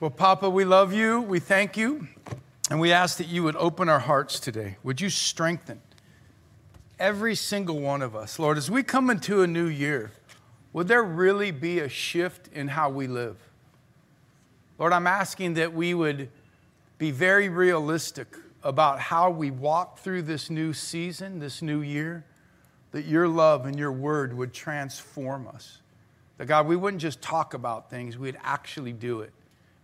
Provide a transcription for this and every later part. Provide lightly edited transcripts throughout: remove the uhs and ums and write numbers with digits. Well, Papa, we love you. We thank you. And we ask that you would open our hearts today. Would you strengthen every single one of us? Lord, as we come into a new year, would there really be a shift in how we live? Lord, I'm asking that we would be very realistic about how we walk through this new season, this new year, that your love and your word would transform us. That, God, we wouldn't just talk about things, we'd actually do it.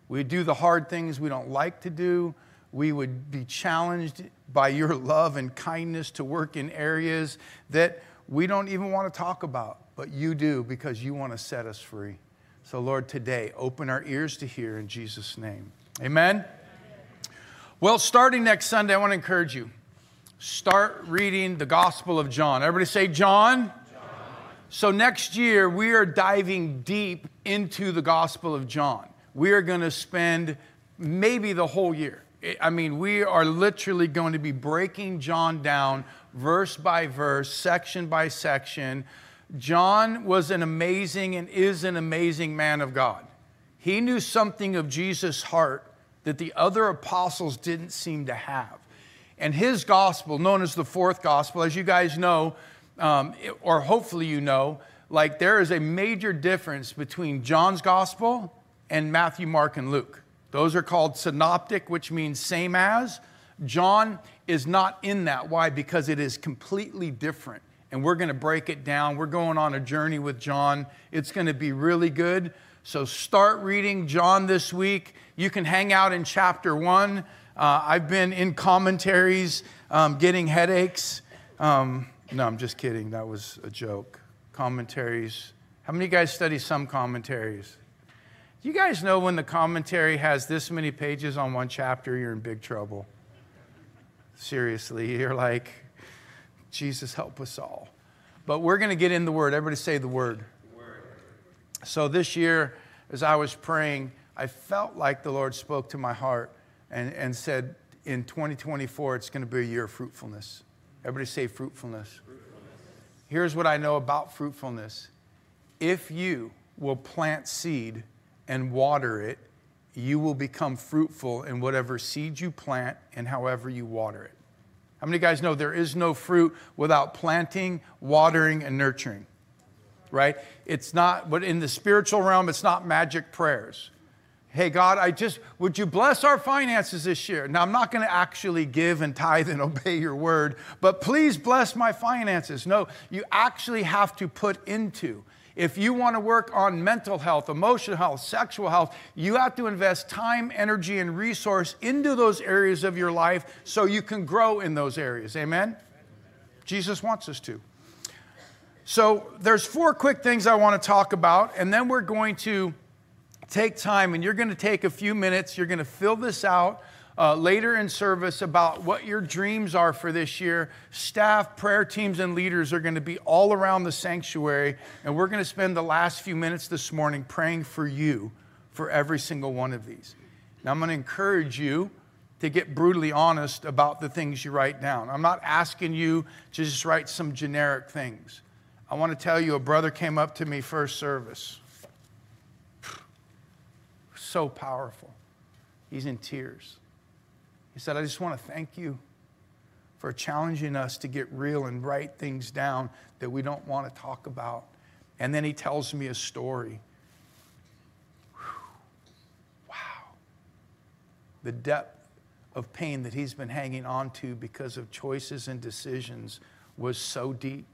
We'd do the hard things we don't like to do. We would be challenged by your love and kindness to work in areas that we don't even want to talk about, but you do because you want to set us free. So, Lord, today, open our ears to hear in Jesus' name. Amen? Amen. Well, starting next Sunday, I want to encourage you. Start reading the Gospel of John. Everybody say John. John. So next year, we are diving deep into the Gospel of John. We are going to spend maybe the whole year. I mean, we are literally going to be breaking John down verse by verse, section by section. John was an amazing and is an amazing man of God. He knew something of Jesus' heart that the other apostles didn't seem to have. And his gospel, known as the fourth gospel, as you guys know, or hopefully you know, like there is a major difference between John's gospel and Matthew, Mark, and Luke. Those are called synoptic, which means same as. John is not in that. Why? Because it is completely different. And we're going to break it down. We're going on a journey with John. It's going to be really good. So start reading John this week. You can hang out in chapter 1. I've been in commentaries, getting headaches. No, I'm just kidding. That was a joke. Commentaries. How many of you guys study some commentaries? You guys know when the commentary has this many pages on one chapter, you're in big trouble. Seriously, you're like, Jesus, help us all. But we're going to get in the Word. Everybody say the Word. The Word. So this year, as I was praying, I felt like the Lord spoke to my heart and said, in 2024, it's going to be a year of fruitfulness. Everybody say fruitfulness. Fruitfulness. Here's what I know about fruitfulness. If you will plant seed and water it, you will become fruitful in whatever seed you plant and however you water it. How many of you guys know there is no fruit without planting, watering, and nurturing? Right? It's not, but in the spiritual realm, it's not magic prayers. Hey, God, would you bless our finances this year? Now, I'm not going to actually give and tithe and obey your word, but please bless my finances. No, you actually have to put into. If you want to work on mental health, emotional health, sexual health, you have to invest time, energy, and resource into those areas of your life so you can grow in those areas. Amen? Amen. Jesus wants us to. So there's 4 quick things I want to talk about, and then we're going to take time, and you're going to take a few minutes. You're going to fill this out later in service about what your dreams are for this year. Staff, prayer teams, and leaders are going to be all around the sanctuary, and we're going to spend the last few minutes this morning praying for you for every single one of these. Now, I'm going to encourage you to get brutally honest about the things you write down. I'm not asking you to just write some generic things. I want to tell you, a brother came up to me first service. So powerful. He's in tears. He said, I just want to thank you for challenging us to get real and write things down that we don't want to talk about. And then he tells me a story. Whew. Wow. The depth of pain that he's been hanging on to because of choices and decisions was so deep.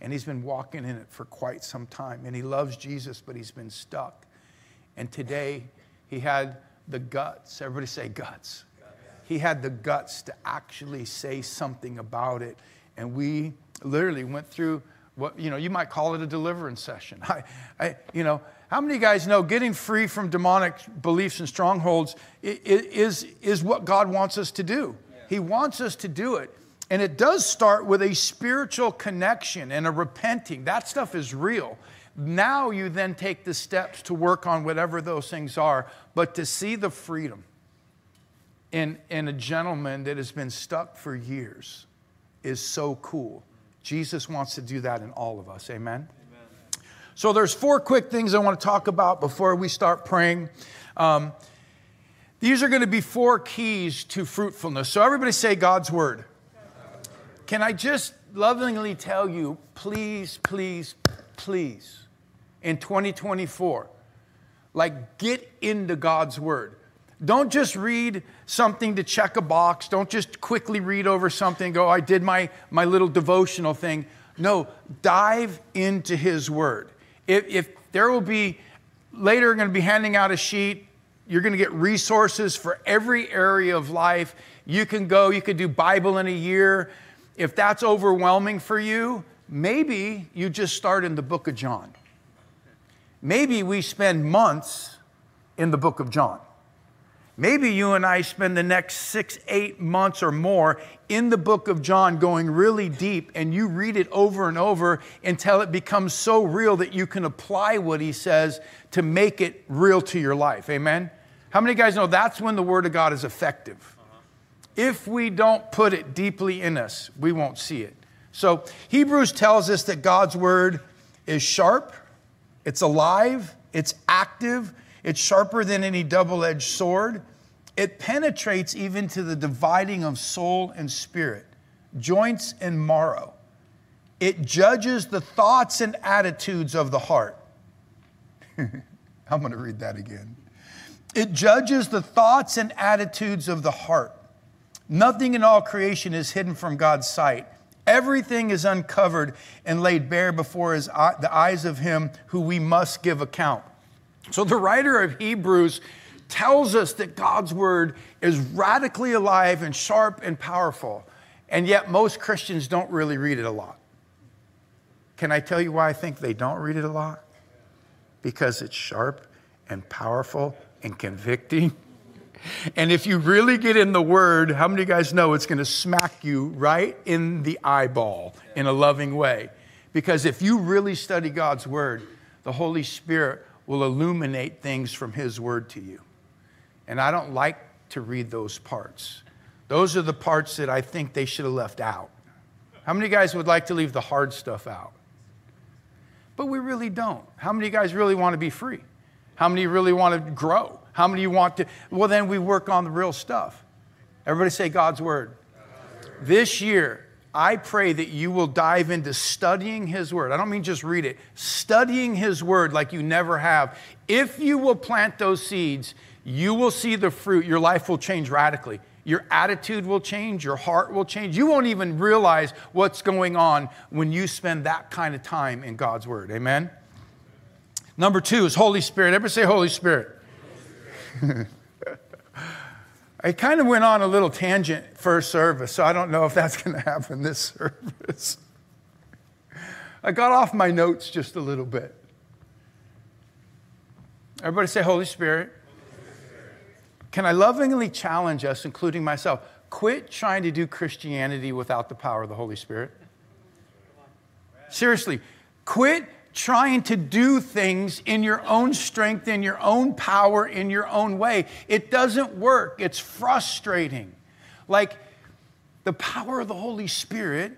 And he's been walking in it for quite some time. And he loves Jesus, but he's been stuck. And today he had the guts. Everybody say guts. He had the guts to actually say something about it. And we literally went through what, you might call it a deliverance session. How many of you guys know getting free from demonic beliefs and strongholds is what God wants us to do? Yeah. He wants us to do it. And it does start with a spiritual connection and a repenting. That stuff is real. Now you then take the steps to work on whatever those things are, but to see the freedom in a gentleman that has been stuck for years is so cool. Jesus wants to do that in all of us. Amen? Amen. So there's 4 quick things I want to talk about before we start praying. These are going to be four keys to fruitfulness. So everybody say God's word. Can I just lovingly tell you, please, please, please, in 2024, like get into God's word. Don't just read something to check a box. Don't just quickly read over something and go, I did my little devotional thing. No, dive into his word. If there will be, later going to be handing out a sheet. You're going to get resources for every area of life. You can go, you could do Bible in a year. If that's overwhelming for you, maybe you just start in the book of John. Maybe we spend months in the book of John. Maybe you and I spend the next 6, 8 months or more in the book of John going really deep, and you read it over and over until it becomes so real that you can apply what he says to make it real to your life. Amen? How many guys know that's when the Word of God is effective? If we don't put it deeply in us, we won't see it. So Hebrews tells us that God's Word is sharp, it's alive, it's active, it's sharper than any double-edged sword. It penetrates even to the dividing of soul and spirit, joints and marrow. It judges the thoughts and attitudes of the heart. I'm going to read that again. It judges the thoughts and attitudes of the heart. Nothing in all creation is hidden from God's sight. Everything is uncovered and laid bare before the eyes of him who we must give account. So the writer of Hebrews tells us that God's word is radically alive and sharp and powerful. And yet most Christians don't really read it a lot. Can I tell you why I think they don't read it a lot? Because it's sharp and powerful and convicting. And if you really get in the word, how many of you guys know it's going to smack you right in the eyeball in a loving way? Because if you really study God's word, the Holy Spirit will illuminate things from his word to you. And I don't like to read those parts. Those are the parts that I think they should have left out. How many of you guys would like to leave the hard stuff out? But we really don't. How many of you guys really want to be free? How many really want to grow? How many you want to? Well, then we work on the real stuff. Everybody say God's word. God's word. This year, I pray that you will dive into studying his word. I don't mean just read it. Studying his word like you never have. If you will plant those seeds, you will see the fruit. Your life will change radically. Your attitude will change. Your heart will change. You won't even realize what's going on when you spend that kind of time in God's word. Amen? Number 2 is Holy Spirit. Everybody say Holy Spirit. I kind of went on a little tangent first service, so I don't know if that's going to happen this service. I got off my notes just a little bit. Everybody say Holy Spirit. Holy Spirit. Can I lovingly challenge us, including myself, quit trying to do Christianity without the power of the Holy Spirit? Seriously, quit trying to do things in your own strength, in your own power, in your own way. It doesn't work. It's frustrating. Like, the power of the Holy Spirit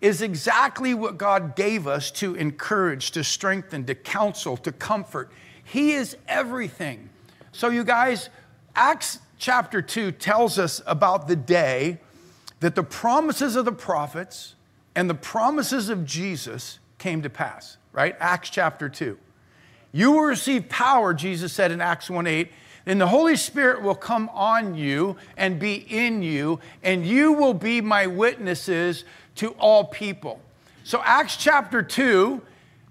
is exactly what God gave us to encourage, to strengthen, to counsel, to comfort. He is everything. So you guys, Acts chapter 2 tells us about the day that the promises of the prophets and the promises of Jesus came to pass. Right? Acts chapter 2. You will receive power, Jesus said in Acts 1:8, and the Holy Spirit will come on you and be in you, and you will be my witnesses to all people. So Acts chapter 2,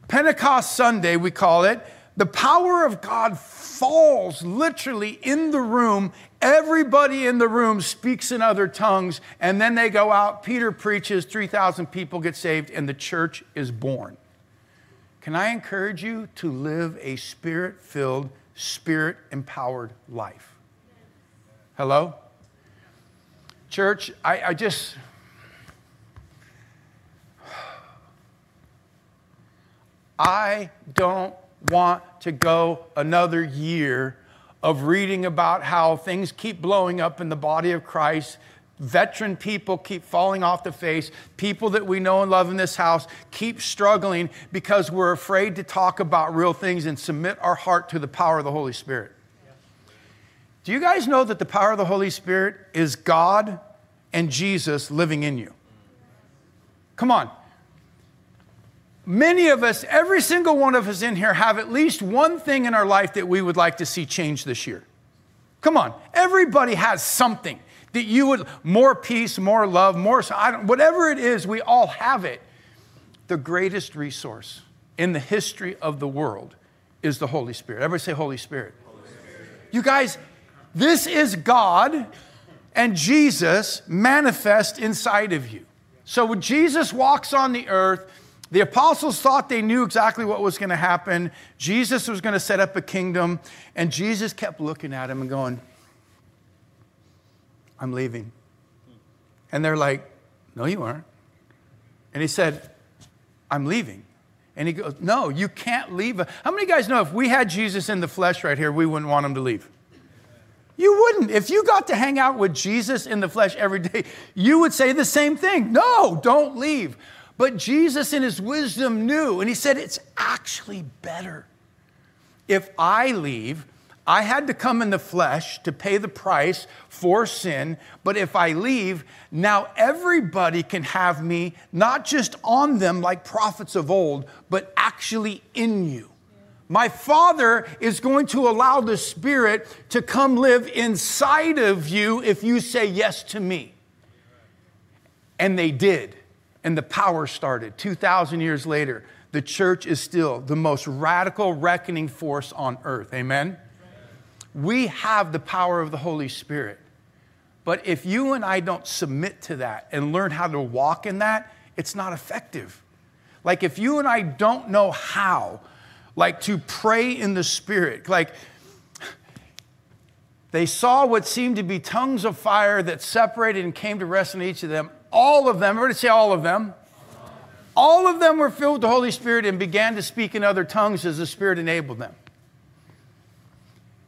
Pentecost Sunday, we call it, the power of God falls literally in the room. Everybody in the room speaks in other tongues, and then they go out. Peter preaches, 3,000 people get saved, and the church is born. Can I encourage you to live a Spirit-filled, Spirit-empowered life? Hello? Church, I just... I don't want to go another year of reading about how things keep blowing up in the body of Christ. Veteran people keep falling off the face. People that we know and love in this house keep struggling because we're afraid to talk about real things and submit our heart to the power of the Holy Spirit. Do you guys know that the power of the Holy Spirit is God and Jesus living in you? Come on. Many of us, every single one of us in here, have at least one thing in our life that we would like to see change this year. Come on. Everybody has something that you would, more peace, more love, more, whatever it is, we all have it. The greatest resource in the history of the world is the Holy Spirit. Everybody say Holy Spirit. Holy Spirit. You guys, this is God and Jesus manifest inside of you. So when Jesus walks on the earth, the apostles thought they knew exactly what was going to happen. Jesus was going to set up a kingdom, and Jesus kept looking at him and going, I'm leaving. And they're like, no, you aren't. And he said, I'm leaving. And he goes, no, you can't leave. How many of you guys know if we had Jesus in the flesh right here, we wouldn't want him to leave? You wouldn't. If you got to hang out with Jesus in the flesh every day, you would say the same thing. No, don't leave. But Jesus in his wisdom knew, and he said, it's actually better. If I leave, I had to come in the flesh to pay the price for sin. But if I leave, now everybody can have me, not just on them like prophets of old, but actually in you. My Father is going to allow the Spirit to come live inside of you if you say yes to me. And they did. And the power started. 2,000 years later, the church is still the most radical reckoning force on earth. Amen? Amen? We have the power of the Holy Spirit. But if you and I don't submit to that and learn how to walk in that, it's not effective. Like if you and I don't know how, like to pray in the Spirit, like they saw what seemed to be tongues of fire that separated and came to rest on each of them. All of them, everybody say all of them. All of them were filled with the Holy Spirit and began to speak in other tongues as the Spirit enabled them.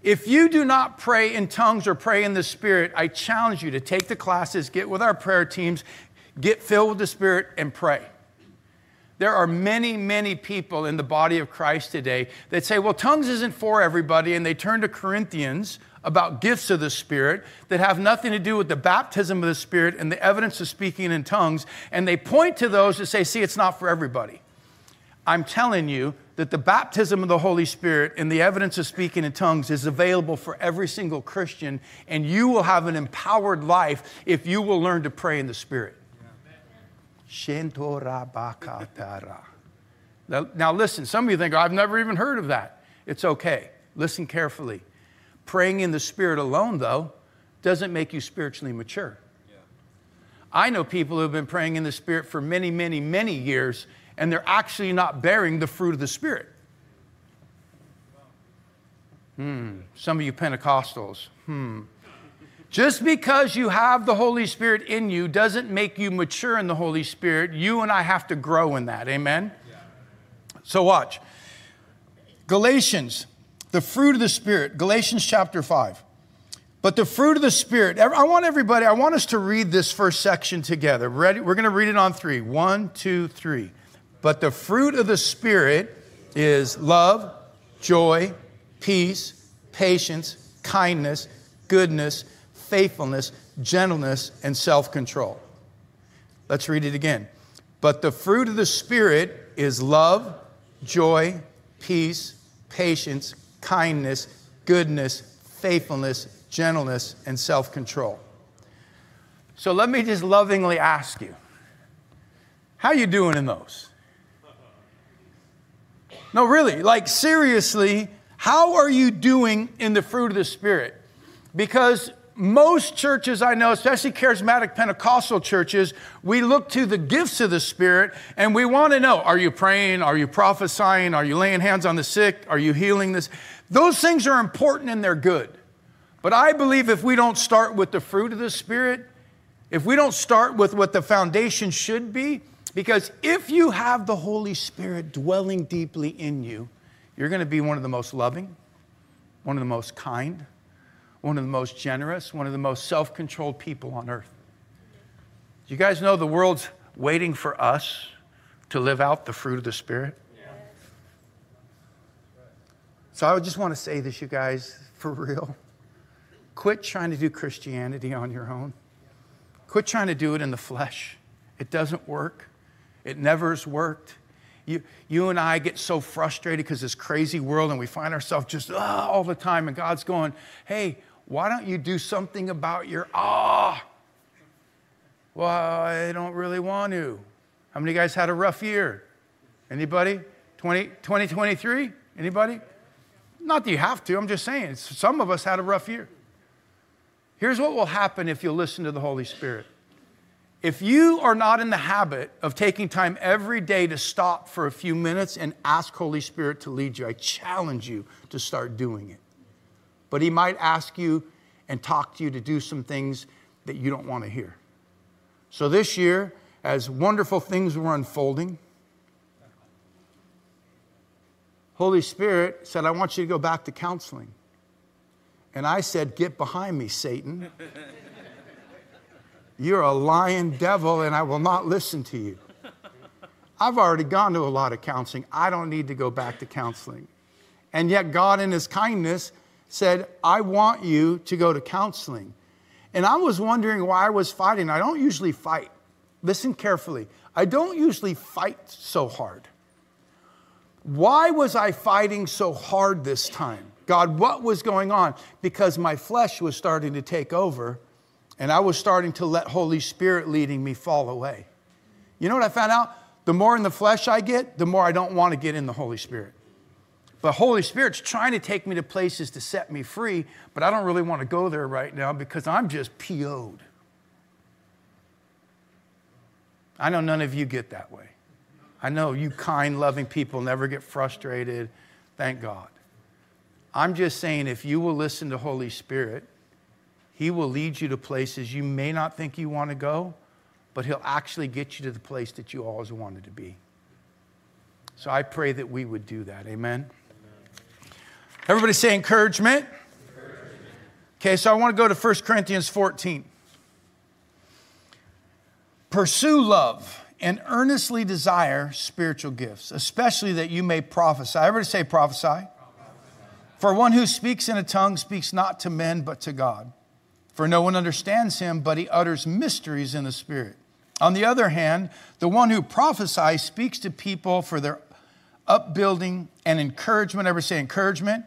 If you do not pray in tongues or pray in the Spirit, I challenge you to take the classes, get with our prayer teams, get filled with the Spirit and pray. There are many, many people in the body of Christ today that say, well, tongues isn't for everybody, and they turn to Corinthians about gifts of the Spirit that have nothing to do with the baptism of the Spirit and the evidence of speaking in tongues, and they point to those that say, see, it's not for everybody. I'm telling you that the baptism of the Holy Spirit and the evidence of speaking in tongues is available for every single Christian, and you will have an empowered life if you will learn to pray in the Spirit. Now listen, some of you think, oh, I've never even heard of that. It's okay. Listen carefully. Praying in the Spirit alone, though, doesn't make you spiritually mature. Yeah. I know people who have been praying in the Spirit for many, many, many years, and they're actually not bearing the fruit of the Spirit. Some of you Pentecostals. Just because you have the Holy Spirit in you doesn't make you mature in the Holy Spirit. You and I have to grow in that. Amen? Yeah. So watch. Galatians, the fruit of the Spirit. Galatians chapter 5. But the fruit of the Spirit. I want us to read this first section together. Ready? We're going to read it on three. One, two, three. But the fruit of the Spirit is love, joy, peace, patience, kindness, goodness, faithfulness, gentleness, and self-control. Let's read it again. But the fruit of the Spirit is love, joy, peace, patience, kindness, goodness, faithfulness, gentleness, and self-control. So let me just lovingly ask you, how you doing in those? No, really, like seriously, how are you doing in the fruit of the Spirit? Because most churches I know, especially charismatic Pentecostal churches, we look to the gifts of the Spirit and we want to know, are you praying? Are you prophesying? Are you laying hands on the sick? Are you healing this? Those things are important and they're good. But I believe if we don't start with the fruit of the Spirit, if we don't start with what the foundation should be, because if you have the Holy Spirit dwelling deeply in you, you're going to be one of the most loving, one of the most kind, one of the most generous, one of the most self-controlled people on earth. Do you guys know the world's waiting for us to live out the fruit of the Spirit? Yeah. So I just want to say this, you guys, for real. Quit trying to do Christianity on your own. Quit trying to do it in the flesh. It doesn't work. It never has worked. You and I get so frustrated because this crazy world, and we find ourselves just all the time, and God's going, hey, why don't you do something about your ah? Well, I don't really want to. How many of you guys had a rough year? Anybody? 2023? Anybody? Not that you have to. I'm just saying. Some of us had a rough year. Here's what will happen if you listen to the Holy Spirit. If you are not in the habit of taking time every day to stop for a few minutes and ask Holy Spirit to lead you, I challenge you to start doing it. But He might ask you and talk to you to do some things that you don't want to hear. So this year, as wonderful things were unfolding, Holy Spirit said, I want you to go back to counseling. And I said, get behind me, Satan. You're a lying devil, and I will not listen to you. I've already gone to a lot of counseling. I don't need to go back to counseling. And yet God in His kindness said, I want you to go to counseling. And I was wondering why I was fighting. I don't usually fight. Listen carefully. I don't usually fight so hard. Why was I fighting so hard this time? God, what was going on? Because my flesh was starting to take over, and I was starting to let Holy Spirit leading me fall away. You know what I found out? The more in the flesh I get, the more I don't want to get in the Holy Spirit. But Holy Spirit's trying to take me to places to set me free, but I don't really want to go there right now because I'm just PO'd. I know none of you get that way. I know you kind, loving people never get frustrated. Thank God. I'm just saying, if you will listen to Holy Spirit, He will lead you to places you may not think you want to go, but He'll actually get you to the place that you always wanted to be. So I pray that we would do that. Amen. Everybody say encouragement. Encouragement. Okay, so I want to go to 1 Corinthians 14. Pursue love and earnestly desire spiritual gifts, especially that you may prophesy. Everybody say prophesy. For one who speaks in a tongue speaks not to men, but to God. For no one understands him, but he utters mysteries in the Spirit. On the other hand, the one who prophesies speaks to people for their upbuilding and encouragement. Ever say encouragement?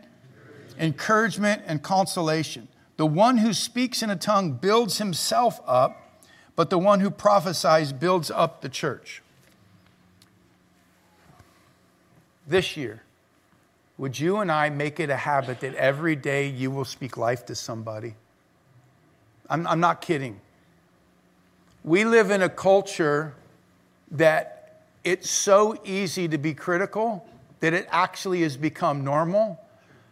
Encouragement and consolation. The one who speaks in a tongue builds himself up, but the one who prophesies builds up the church. This year, would you and I make it a habit that every day you will speak life to somebody? I'm not kidding. We live in a culture that it's so easy to be critical that it actually has become normal.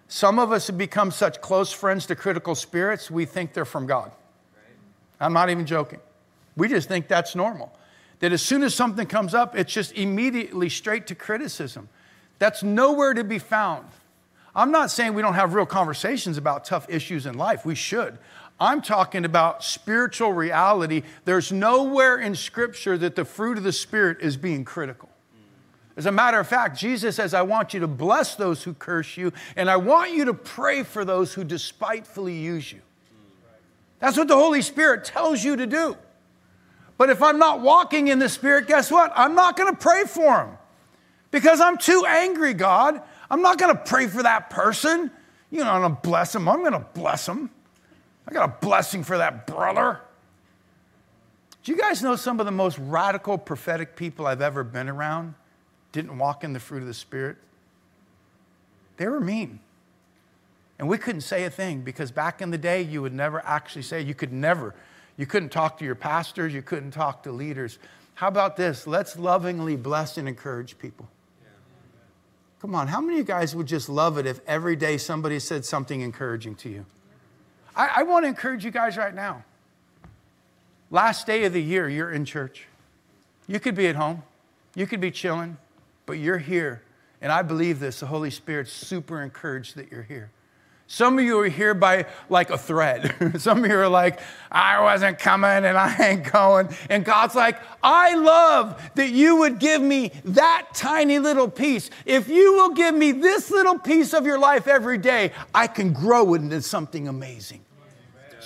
Some of us have become such close friends to critical spirits, we think they're from God. I'm not even joking. We just think that's normal. That as soon as something comes up, it's just immediately straight to criticism. That's nowhere to be found. I'm not saying we don't have real conversations about tough issues in life. We should. I'm talking about spiritual reality. There's nowhere in Scripture that the fruit of the Spirit is being critical. As a matter of fact, Jesus says, I want you to bless those who curse you, and I want you to pray for those who despitefully use you. That's what the Holy Spirit tells you to do. But if I'm not walking in the Spirit, guess what? I'm not going to pray for them. Because I'm too angry, God. I'm not going to pray for that person. You know, I'm going to bless him. I'm going to bless him. I got a blessing for that brother. Do you guys know some of the most radical prophetic people I've ever been around didn't walk in the fruit of the Spirit? They were mean. And we couldn't say a thing because back in the day, you would never actually say, you couldn't talk to your pastors. You couldn't talk to leaders. How about this? Let's lovingly bless and encourage people. Come on, how many of you guys would just love it if every day somebody said something encouraging to you? I want to encourage you guys right now. Last day of the year, you're in church. You could be at home. You could be chilling, but you're here. And I believe this. The Holy Spirit's super encouraged that you're here. Some of you are here by like a thread. Some of you are like, I wasn't coming and I ain't going. And God's like, I love that you would give me that tiny little piece. If you will give me this little piece of your life every day, I can grow it into something amazing.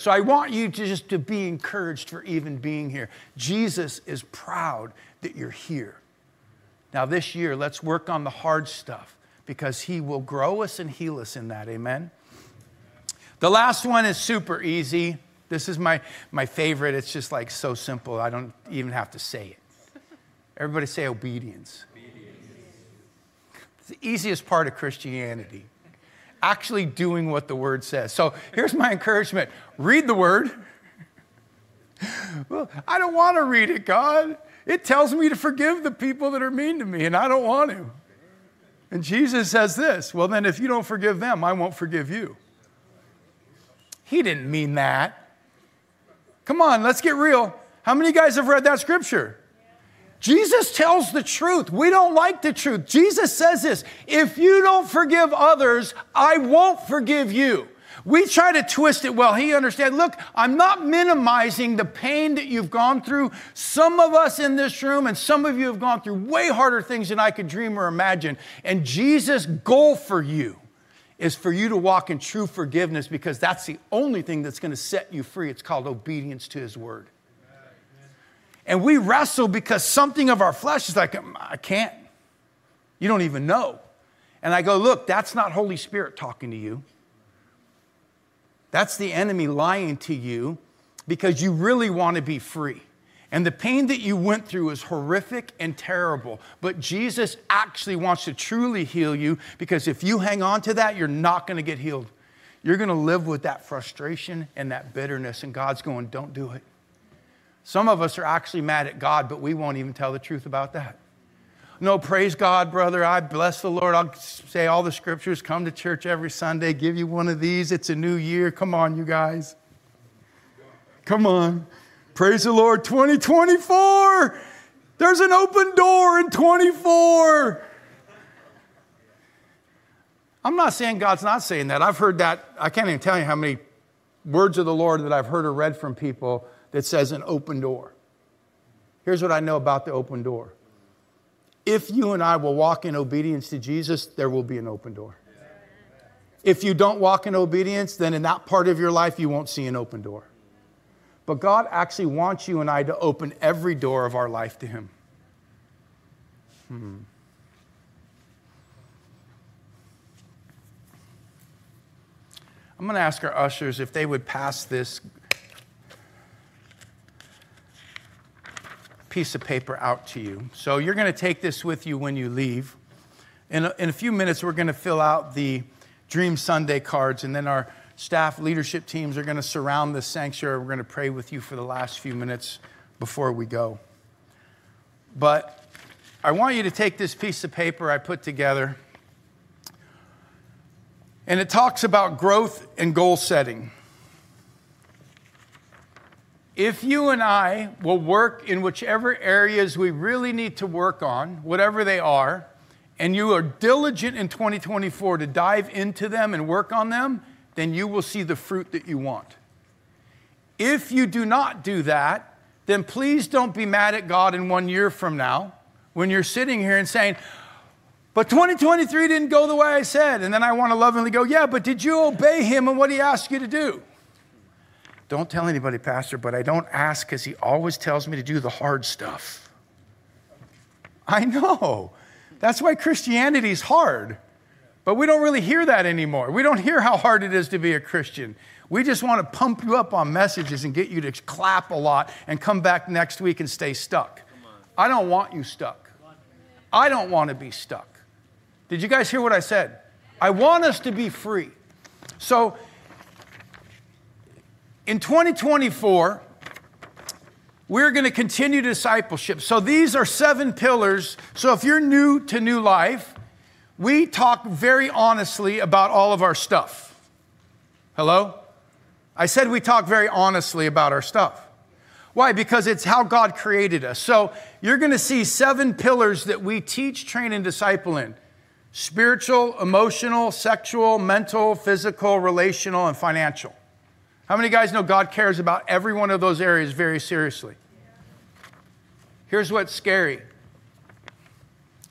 So I want you to just to be encouraged for even being here. Jesus is proud that you're here. Now this year, let's work on the hard stuff because he will grow us and heal us in that. Amen. The last one is super easy. This is my favorite. It's just like so simple. I don't even have to say it. Everybody say obedience. It's the easiest part of Christianity. Actually doing what the word says. So here's my encouragement. Read the word. Well, I don't want to read it, God. It tells me to forgive the people that are mean to me, and I don't want to. And Jesus says this, well, then if you don't forgive them, I won't forgive you. He didn't mean that. Come on, let's get real. How many of you guys have read that scripture? Jesus tells the truth. We don't like the truth. Jesus says this, if you don't forgive others, I won't forgive you. We try to twist it. Well, he understands. Look, I'm not minimizing the pain that you've gone through. Some of us in this room and some of you have gone through way harder things than I could dream or imagine. And Jesus' goal for you is for you to walk in true forgiveness because that's the only thing that's going to set you free. It's called obedience to his word. And we wrestle because something of our flesh is like, I can't. You don't even know. And I go, look, that's not Holy Spirit talking to you. That's the enemy lying to you because you really want to be free. And the pain that you went through is horrific and terrible. But Jesus actually wants to truly heal you because if you hang on to that, you're not going to get healed. You're going to live with that frustration and that bitterness. And God's going, don't do it. Some of us are actually mad at God, but we won't even tell the truth about that. No, praise God, brother. I bless the Lord. I'll say all the scriptures. Come to church every Sunday. Give you one of these. It's a new year. Come on, you guys. Come on. Praise the Lord. 2024. There's an open door in 24. I'm not saying God's not saying that. I've heard that. I can't even tell you how many words of the Lord that I've heard or read from people that says an open door. Here's what I know about the open door. If you and I will walk in obedience to Jesus, there will be an open door. If you don't walk in obedience, then in that part of your life, you won't see an open door. But God actually wants you and I to open every door of our life to him. I'm going to ask our ushers if they would pass this piece of paper out to you. So you're going to take this with you when you leave. In a few minutes, we're going to fill out the Dream Sunday cards, and then our staff leadership teams are going to surround this sanctuary. We're going to pray with you for the last few minutes before we go. But I want you to take this piece of paper I put together, and it talks about growth and goal setting. If you and I will work in whichever areas we really need to work on, whatever they are, and you are diligent in 2024 to dive into them and work on them, then you will see the fruit that you want. If you do not do that, then please don't be mad at God in 1 year from now when you're sitting here and saying, but 2023 didn't go the way I said. And then I want to lovingly go, yeah, but did you obey him and what he asked you to do? Don't tell anybody, Pastor, but I don't ask because he always tells me to do the hard stuff. I know. That's why Christianity's hard. But we don't really hear that anymore. We don't hear how hard it is to be a Christian. We just want to pump you up on messages and get you to clap a lot and come back next week and stay stuck. I don't want you stuck. I don't want to be stuck. Did you guys hear what I said? I want us to be free. So in 2024, we're going to continue discipleship. So these are 7 pillars. So if you're new to New Life, we talk very honestly about all of our stuff. Hello? I said we talk very honestly about our stuff. Why? Because it's how God created us. So you're going to see 7 pillars that we teach, train, and disciple in. Spiritual, emotional, sexual, mental, physical, relational, and financial. How many of you guys know God cares about every one of those areas very seriously? Here's what's scary.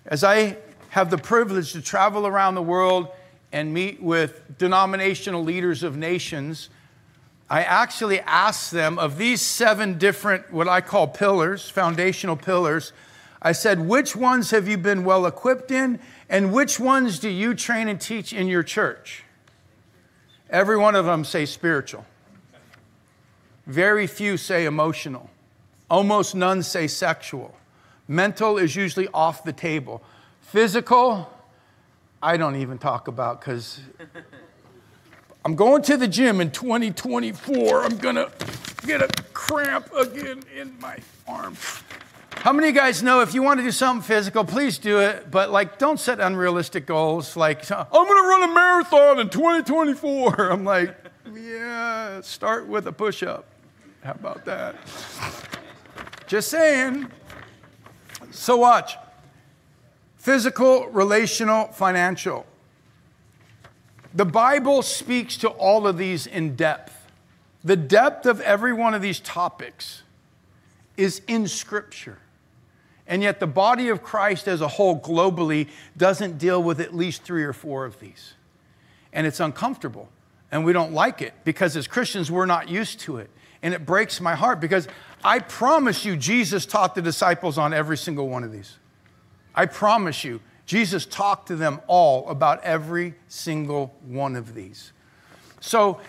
As I have the privilege to travel around the world and meet with denominational leaders of nations, I actually asked them, of these 7 different, what I call pillars, foundational pillars, I said, which ones have you been well equipped in, and which ones do you train and teach in your church? Every one of them say spiritual. Very few say emotional. Almost none say sexual. Mental is usually off the table. Physical, I don't even talk about because I'm going to the gym in 2024. I'm going to get a cramp again in my arm. How many of you guys know if you want to do something physical, please do it, but like don't set unrealistic goals like, I'm going to run a marathon in 2024. I'm like, yeah, start with a push-up. How about that? Just saying. So watch. Physical, relational, financial. The Bible speaks to all of these in depth. The depth of every one of these topics is in Scripture. And yet the body of Christ as a whole globally doesn't deal with at least 3 or 4 of these. And it's uncomfortable. And we don't like it because as Christians, we're not used to it. And it breaks my heart because I promise you, Jesus taught the disciples on every single one of these. I promise you, Jesus talked to them all about every single one of these. So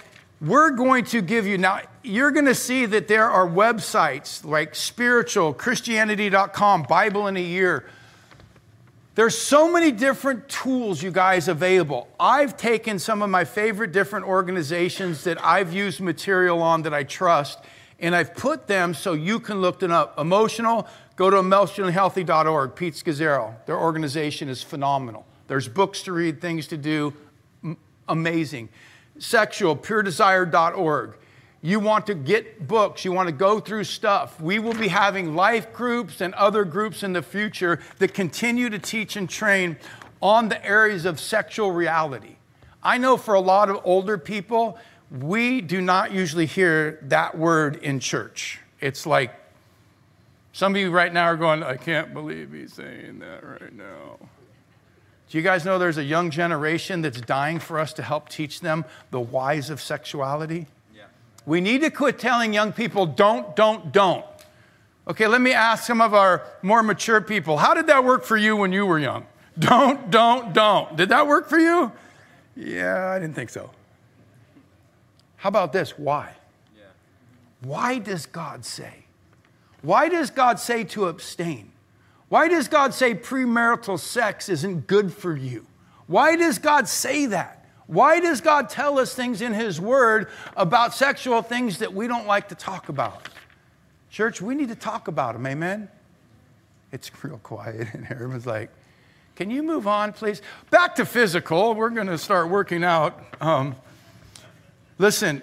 we're going to give you, now you're going to see that there are websites like spiritual, Christianity.com, Bible in a Year. There's so many different tools, you guys, available. I've taken some of my favorite different organizations that I've used material on that I trust, and I've put them so you can look them up. Emotional, go to emotionallyhealthy.org, Pete Scazzaro. Their organization is phenomenal. There's books to read, things to do, amazing. Sexual, puredesire.org. You want to get books. You want to go through stuff. We will be having life groups and other groups in the future that continue to teach and train on the areas of sexual reality. I know for a lot of older people, we do not usually hear that word in church. It's like some of you right now are going, I can't believe he's saying that right now. Do you guys know there's a young generation that's dying for us to help teach them the whys of sexuality? We need to quit telling young people, don't. Okay, let me ask some of our more mature people. How did that work for you when you were young? Don't. Did that work for you? Yeah, I didn't think so. How about this? Why? Yeah. Why does God say? Why does God say to abstain? Why does God say premarital sex isn't good for you? Why does God say that? Why does God tell us things in His Word about sexual things that we don't like to talk about? Church, we need to talk about them, amen? It's real quiet, and everyone's like, can you move on, please? Back to physical. We're going to start working out. Listen,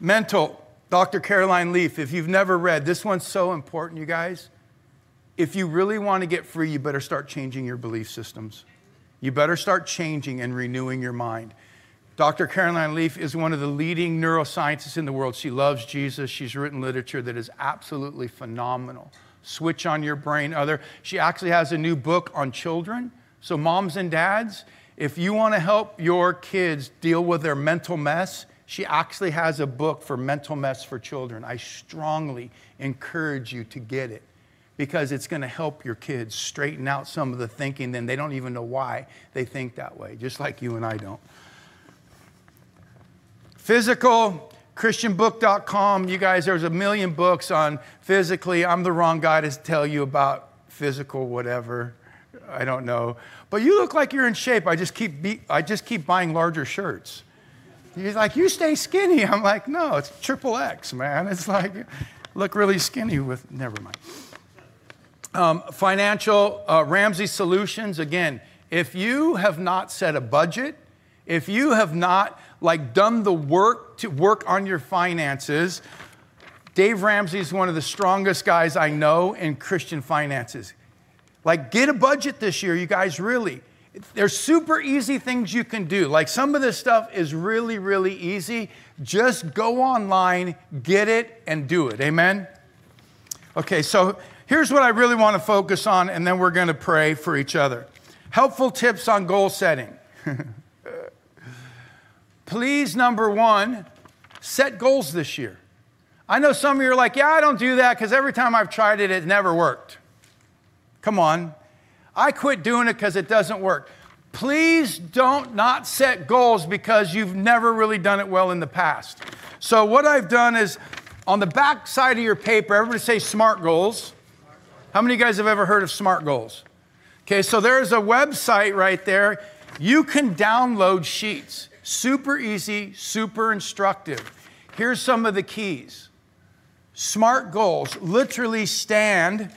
mental, Dr. Caroline Leaf, if you've never read, this one's so important, you guys. If you really want to get free, you better start changing your belief systems. You better start changing and renewing your mind. Dr. Caroline Leaf is one of the leading neuroscientists in the world. She loves Jesus. She's written literature that is absolutely phenomenal. Switch on your brain. She actually has a new book on children. So moms and dads, if you want to help your kids deal with their mental mess, she actually has a book for mental mess for children. I strongly encourage you to get it, because it's going to help your kids straighten out some of the thinking, then they don't even know why they think that way, just like you and I don't. Physical, christianbook.com. You guys, there's a million books on physically. I'm the wrong guy to tell you about physical whatever. I don't know. But you look like you're in shape. I just keep buying larger shirts. He's like, you stay skinny. I'm like, no, it's XXX, man. It's like, look really skinny with, never mind. Financial, Ramsey Solutions. Again, if you have not set a budget, if you have not done the work to work on your finances, Dave Ramsey is one of the strongest guys I know in Christian finances. Get a budget this year, you guys, really. There's super easy things you can do. Some of this stuff is really, really easy. Just go online, get it, and do it. Amen? Okay, so here's what I really want to focus on, and then we're going to pray for each other. Helpful tips on goal setting. Please, number 1, Set goals this year. I know some of you are like, yeah, I don't do that because every time I've tried it, it never worked. Come on. I quit doing it because it doesn't work. Please don't not set goals because you've never really done it well in the past. So what I've done is on the back side of your paper, everybody say SMART goals. How many of you guys have ever heard of SMART goals? Okay, so there's a website right there. You can download sheets. Super easy, super instructive. Here's some of the keys. SMART goals literally stand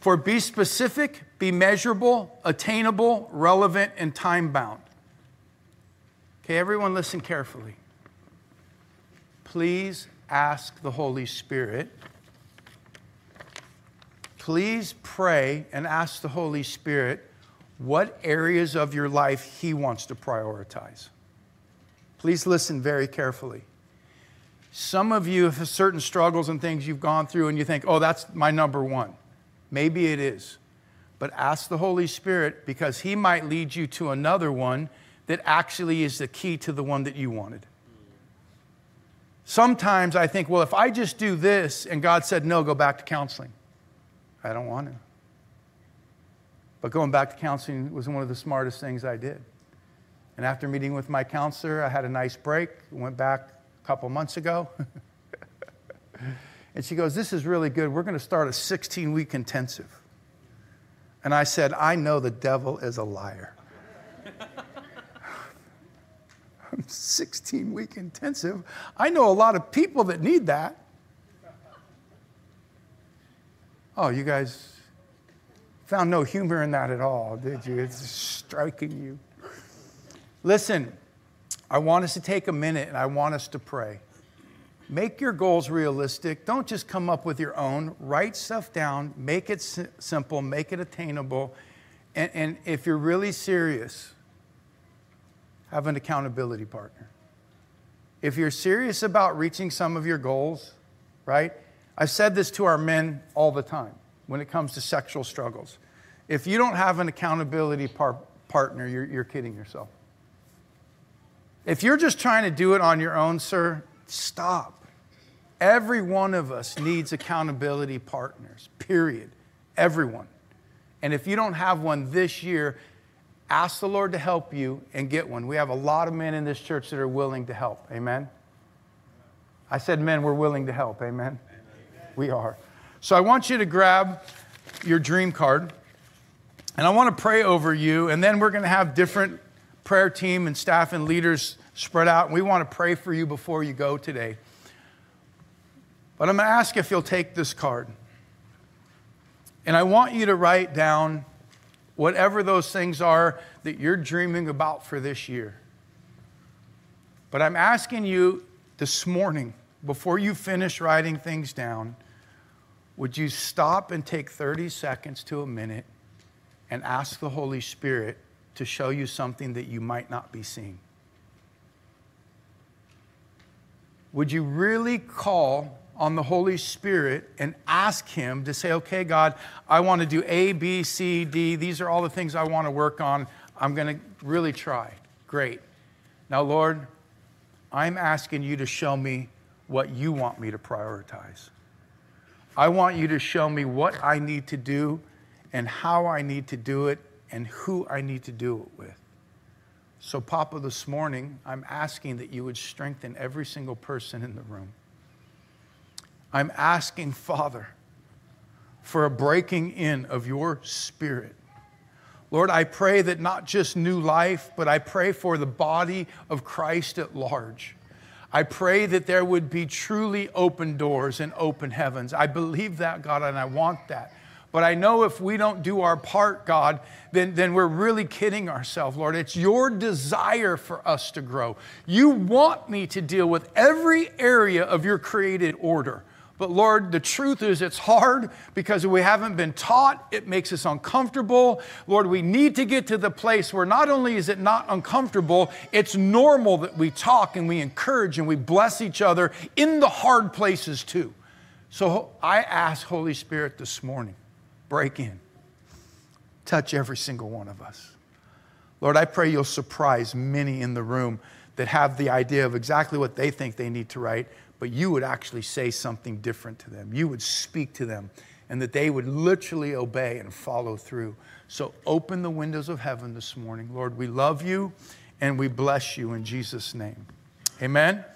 for be specific, be measurable, attainable, relevant, and time-bound. Okay, everyone listen carefully. Please ask the Holy Spirit. Please pray and ask the Holy Spirit what areas of your life He wants to prioritize. Please listen very carefully. Some of you have certain struggles and things you've gone through and you think, oh, that's my number one. Maybe it is. But ask the Holy Spirit because He might lead you to another one that actually is the key to the one that you wanted. Sometimes I think, well, if I just do this and God said, no, go back to counseling. I don't want to. But going back to counseling was one of the smartest things I did. And after meeting with my counselor, I had a nice break. Went back a couple months ago. And she goes, this is really good. We're going to start a 16-week intensive. And I said, I know the devil is a liar. I'm 16-week intensive. I know a lot of people that need that. Oh, you guys found no humor in that at all, did you? It's striking you. Listen, I want us to take a minute and I want us to pray. Make your goals realistic. Don't just come up with your own. Write stuff down. Make it simple. Make it attainable. And if you're really serious, have an accountability partner. If you're serious about reaching some of your goals, right? I've said this to our men all the time when it comes to sexual struggles. If you don't have an accountability partner, you're kidding yourself. If you're just trying to do it on your own, sir, stop. Every one of us needs accountability partners, period. Everyone. And if you don't have one this year, ask the Lord to help you and get one. We have a lot of men in this church that are willing to help. Amen? I said men were willing to help. Amen? Amen? We are. So I want you to grab your dream card. And I want to pray over you. And then we're going to have different prayer team and staff and leaders spread out. And we want to pray for you before you go today. But I'm going to ask if you'll take this card. And I want you to write down whatever those things are that you're dreaming about for this year. But I'm asking you this morning, before you finish writing things down, would you stop and take 30 seconds to a minute and ask the Holy Spirit to show you something that you might not be seeing? Would you really call on the Holy Spirit and ask Him to say, okay, God, I want to do A, B, C, D. These are all the things I want to work on. I'm going to really try. Great. Now, Lord, I'm asking you to show me what you want me to prioritize. I want you to show me what I need to do and how I need to do it and who I need to do it with. So, Papa, this morning, I'm asking that you would strengthen every single person in the room. I'm asking, Father, for a breaking in of your Spirit. Lord, I pray that not just New Life, but I pray for the body of Christ at large. I pray that there would be truly open doors and open heavens. I believe that, God, and I want that. But I know if we don't do our part, God, then we're really kidding ourselves, Lord. It's your desire for us to grow. You want me to deal with every area of your created order. But Lord, the truth is it's hard because we haven't been taught. It makes us uncomfortable. Lord, we need to get to the place where not only is it not uncomfortable, it's normal that we talk and we encourage and we bless each other in the hard places too. So I ask, Holy Spirit, this morning, break in. Touch every single one of us. Lord, I pray you'll surprise many in the room that have the idea of exactly what they think they need to write, but you would actually say something different to them. You would speak to them, and that they would literally obey and follow through. So open the windows of heaven this morning. Lord, we love you and we bless you in Jesus' name. Amen.